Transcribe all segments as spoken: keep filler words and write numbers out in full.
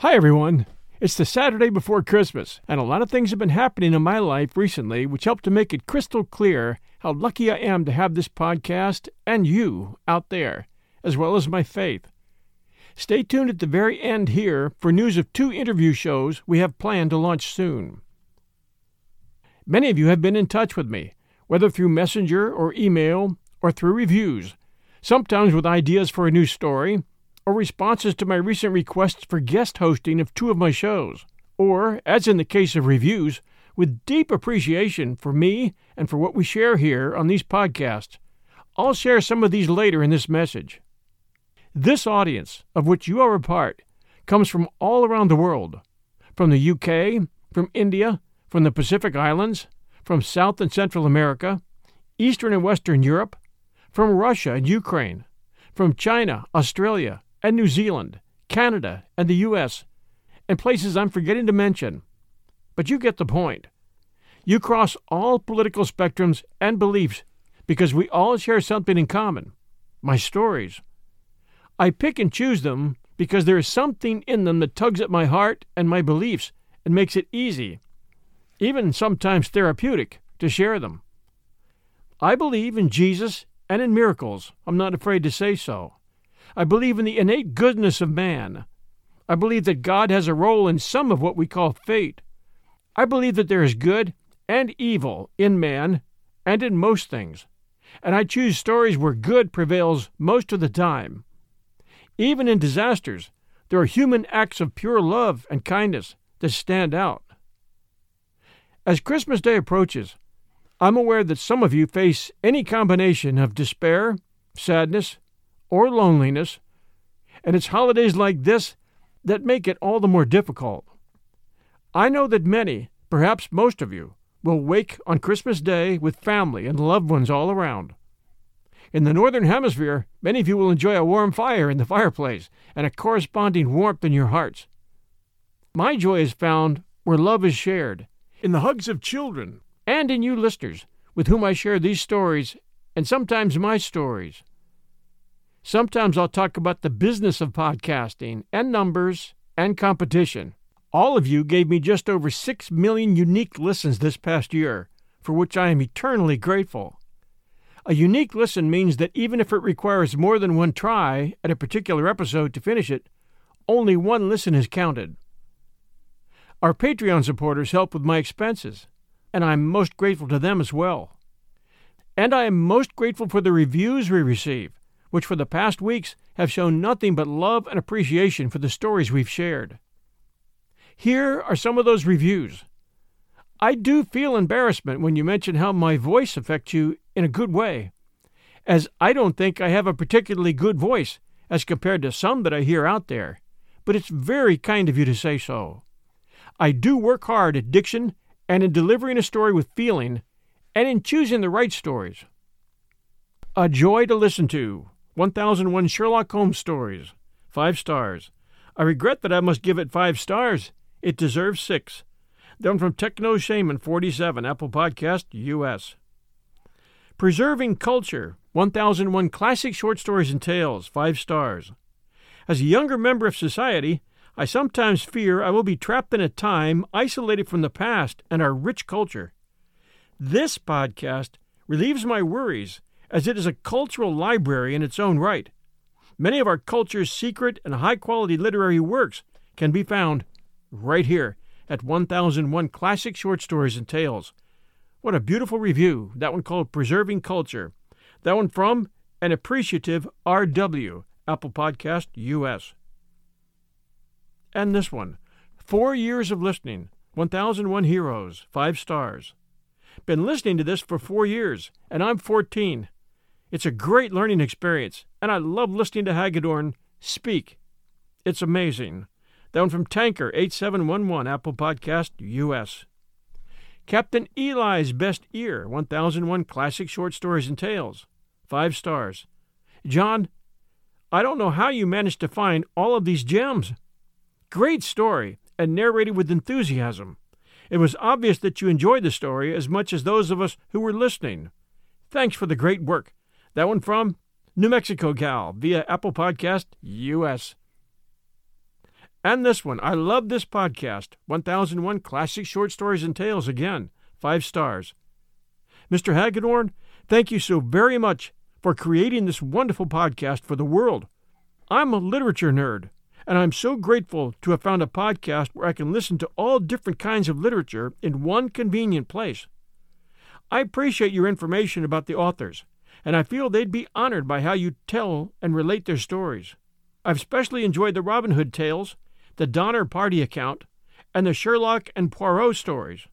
Hi, everyone. It's the Saturday before Christmas, and a lot of things have been happening in my life recently which helped to make it crystal clear how lucky I am to have this podcast and you out there, as well as my faith. Stay tuned at the very end here for news of two interview shows we have planned to launch soon. Many of you have been in touch with me, whether through Messenger or email or through reviews, sometimes with ideas for a new story, or responses to my recent requests for guest hosting of two of my shows, or, as in the case of reviews, with deep appreciation for me and for what we share here on these podcasts. I'll share some of these later in this message. This audience, of which you are a part, comes from all around the world, from the U K, from India, from the Pacific Islands, from South and Central America, Eastern and Western Europe, from Russia and Ukraine, from China, Australia, and New Zealand, Canada, and the U S, and places I'm forgetting to mention. But you get the point. You cross all political spectrums and beliefs because we all share something in common: my stories. I pick and choose them because there is something in them that tugs at my heart and my beliefs and makes it easy, even sometimes therapeutic, to share them. I believe in Jesus and in miracles. I'm not afraid to say so. I believe in the innate goodness of man. I believe that God has a role in some of what we call fate. I believe that there is good and evil in man and in most things, and I choose stories where good prevails most of the time. Even in disasters, there are human acts of pure love and kindness that stand out. As Christmas Day approaches, I'm aware that some of you face any combination of despair, sadness, or loneliness, and it's holidays like this that make it all the more difficult. I know that many, perhaps most of you, will wake on Christmas Day with family and loved ones all around. In the Northern Hemisphere, many of you will enjoy a warm fire in the fireplace and a corresponding warmth in your hearts. My joy is found where love is shared, in the hugs of children, and in you listeners, with whom I share these stories and sometimes my stories. Sometimes I'll talk about the business of podcasting and numbers and competition. All of you gave me just over six million unique listens this past year, for which I am eternally grateful. A unique listen means that even if it requires more than one try at a particular episode to finish it, only one listen is counted. Our Patreon supporters help with my expenses, and I am most grateful to them as well. And I am most grateful for the reviews we receive, which for the past weeks have shown nothing but love and appreciation for the stories we've shared. Here are some of those reviews. I do feel embarrassment when you mention how my voice affects you in a good way, as I don't think I have a particularly good voice as compared to some that I hear out there, but it's very kind of you to say so. I do work hard at diction and in delivering a story with feeling and in choosing the right stories. A joy to listen to. one thousand one Sherlock Holmes Stories, five stars. I regret that I must give it five stars. It deserves six. Done from Techno Shaman forty-seven, Apple Podcast, U S. Preserving Culture, one thousand one Classic Short Stories and Tales, five stars. As a younger member of society, I sometimes fear I will be trapped in a time isolated from the past and our rich culture. This podcast relieves my worries, as it is a cultural library in its own right. Many of our culture's secret and high-quality literary works can be found right here at one thousand one Classic Short Stories and Tales. What a beautiful review, that one called Preserving Culture. That one from an appreciative R W, Apple Podcast U S. And this one, four years of listening, one thousand one Heroes, five stars. Been listening to this for four years, and I'm fourteen. It's a great learning experience, and I love listening to Hagedorn speak. It's amazing. That one from Tanker, eight seven one one, Apple Podcast U S. Captain Eli's Best Ear, one thousand one Classic Short Stories and Tales, five stars. John, I don't know how you managed to find all of these gems. Great story, and narrated with enthusiasm. It was obvious that you enjoyed the story as much as those of us who were listening. Thanks for the great work. That one from New Mexico Gal via Apple Podcast U S. And this one, I love this podcast, one thousand one Classic Short Stories and Tales, again, five stars. Mister Hagedorn, thank you so very much for creating this wonderful podcast for the world. I'm a literature nerd, and I'm so grateful to have found a podcast where I can listen to all different kinds of literature in one convenient place. I appreciate your information about the authors, and I feel they'd be honored by how you tell and relate their stories. I've especially enjoyed the Robin Hood tales, the Donner Party account, and the Sherlock and Poirot stories.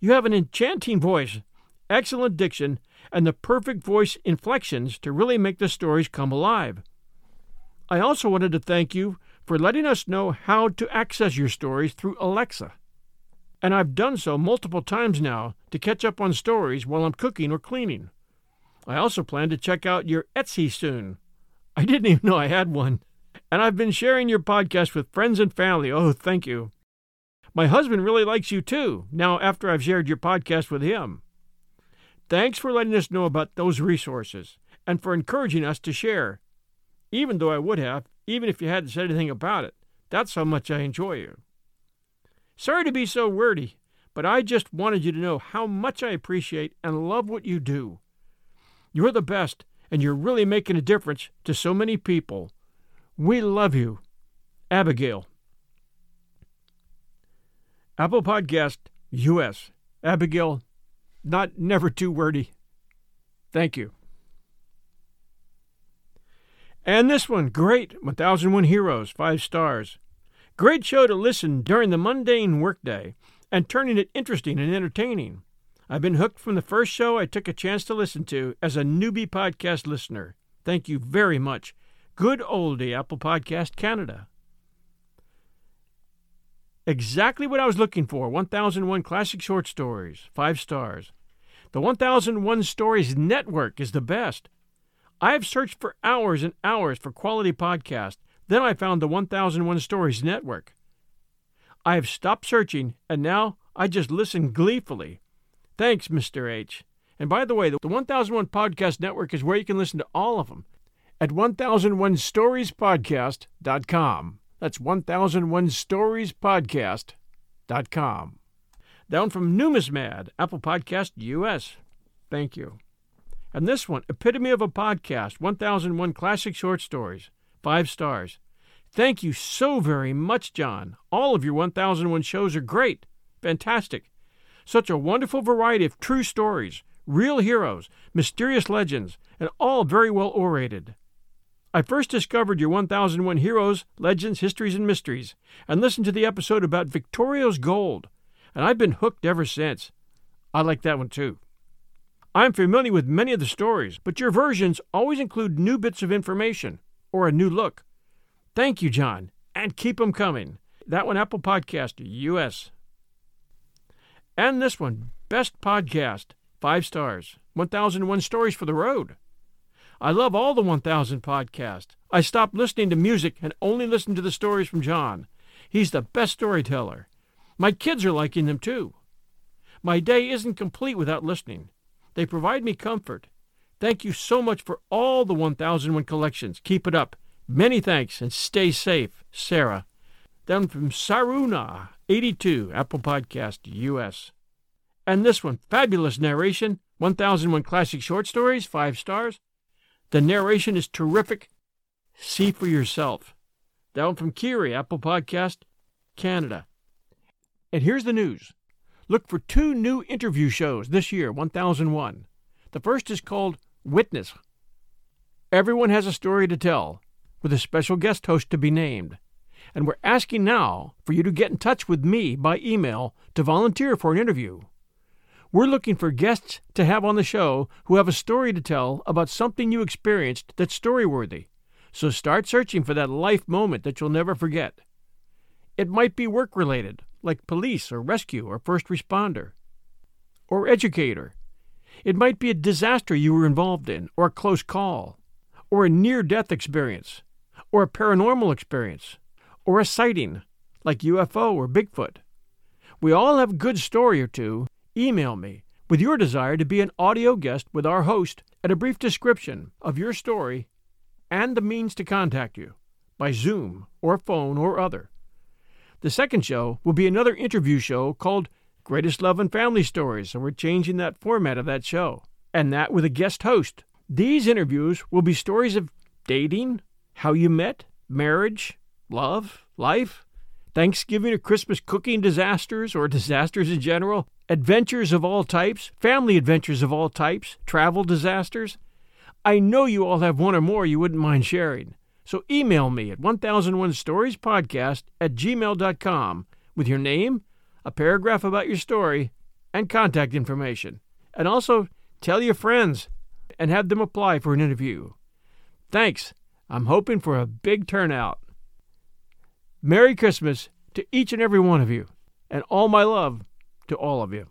You have an enchanting voice, excellent diction, and the perfect voice inflections to really make the stories come alive. I also wanted to thank you for letting us know how to access your stories through Alexa. And I've done so multiple times now to catch up on stories while I'm cooking or cleaning. I also plan to check out your Etsy soon. I didn't even know I had one. And I've been sharing your podcast with friends and family. Oh, thank you. My husband really likes you too, now after I've shared your podcast with him. Thanks for letting us know about those resources and for encouraging us to share, even though I would have, even if you hadn't said anything about it. That's how much I enjoy you. Sorry to be so wordy, but I just wanted you to know how much I appreciate and love what you do. You're the best, and you're really making a difference to so many people. We love you. Abigail. Apple Podcast U S. Abigail, not never too wordy. Thank you. And this one, great, one thousand one Heroes, five stars. Great show to listen during the mundane workday and turning it interesting and entertaining. I've been hooked from the first show I took a chance to listen to as a newbie podcast listener. Thank you very much. Good oldie, Apple Podcast Canada. Exactly what I was looking for, one thousand one Classic Short Stories, five stars. The one thousand one Stories Network is the best. I have searched for hours and hours for quality podcasts. Then I found the one thousand one Stories Network. I have stopped searching, and now I just listen gleefully. Thanks, Mister H. And by the way, the one thousand one Podcast Network is where you can listen to all of them. At one thousand one stories podcast dot com. That's one thousand one stories podcast dot com. Down from Numismad, Apple Podcast U S. Thank you. And this one, Epitome of a Podcast, one thousand one Classic Short Stories, five stars. Thank you so very much, John. All of your one thousand one shows are great, fantastic. Such a wonderful variety of true stories, real heroes, mysterious legends, and all very well orated. I first discovered your one thousand one Heroes, Legends, Histories, and Mysteries, and listened to the episode about Victoria's Gold, and I've been hooked ever since. I like that one too. I'm familiar with many of the stories, but your versions always include new bits of information or a new look. Thank you, John, and keep them coming. That one, Apple Podcast U S. And this one, Best Podcast, five stars, one thousand one Stories for the Road. I love all the one thousand podcasts. I stopped listening to music and only listen to the stories from John. He's the best storyteller. My kids are liking them too. My day isn't complete without listening. They provide me comfort. Thank you so much for all the one thousand one collections. Keep it up. Many thanks and stay safe, Sarah. Down from Saruna, eighty-two, Apple Podcast U S. And this one, fabulous narration, one thousand one Classic Short Stories, five stars. The narration is terrific. See for yourself. That one from Kiri, Apple Podcast, Canada. And here's the news. Look for two new interview shows this year, one thousand one. The first is called Witness. Everyone has a story to tell, with a special guest host to be named. And we're asking now for you to get in touch with me by email to volunteer for an interview. We're looking for guests to have on the show who have a story to tell about something you experienced that's story-worthy. So start searching for that life moment that you'll never forget. It might be work-related, like police or rescue or first responder, or educator. It might be a disaster you were involved in, or a close call, or a near-death experience, or a paranormal experience, or a sighting, like U F O or Bigfoot. We all have a good story or two. Email me with your desire to be an audio guest with our host and a brief description of your story and the means to contact you by Zoom or phone or other. The second show will be another interview show called Greatest Love and Family Stories, and we're changing that format of that show, and that with a guest host. These interviews will be stories of dating, how you met, marriage, love, life, Thanksgiving or Christmas cooking disasters or disasters in general, adventures of all types, family adventures of all types, travel disasters. I know you all have one or more you wouldn't mind sharing. So email me at ten oh one stories podcast at gmail dot com with your name, a paragraph about your story, and contact information. And also tell your friends and have them apply for an interview. Thanks. I'm hoping for a big turnout. Merry Christmas to each and every one of you, and all my love to all of you.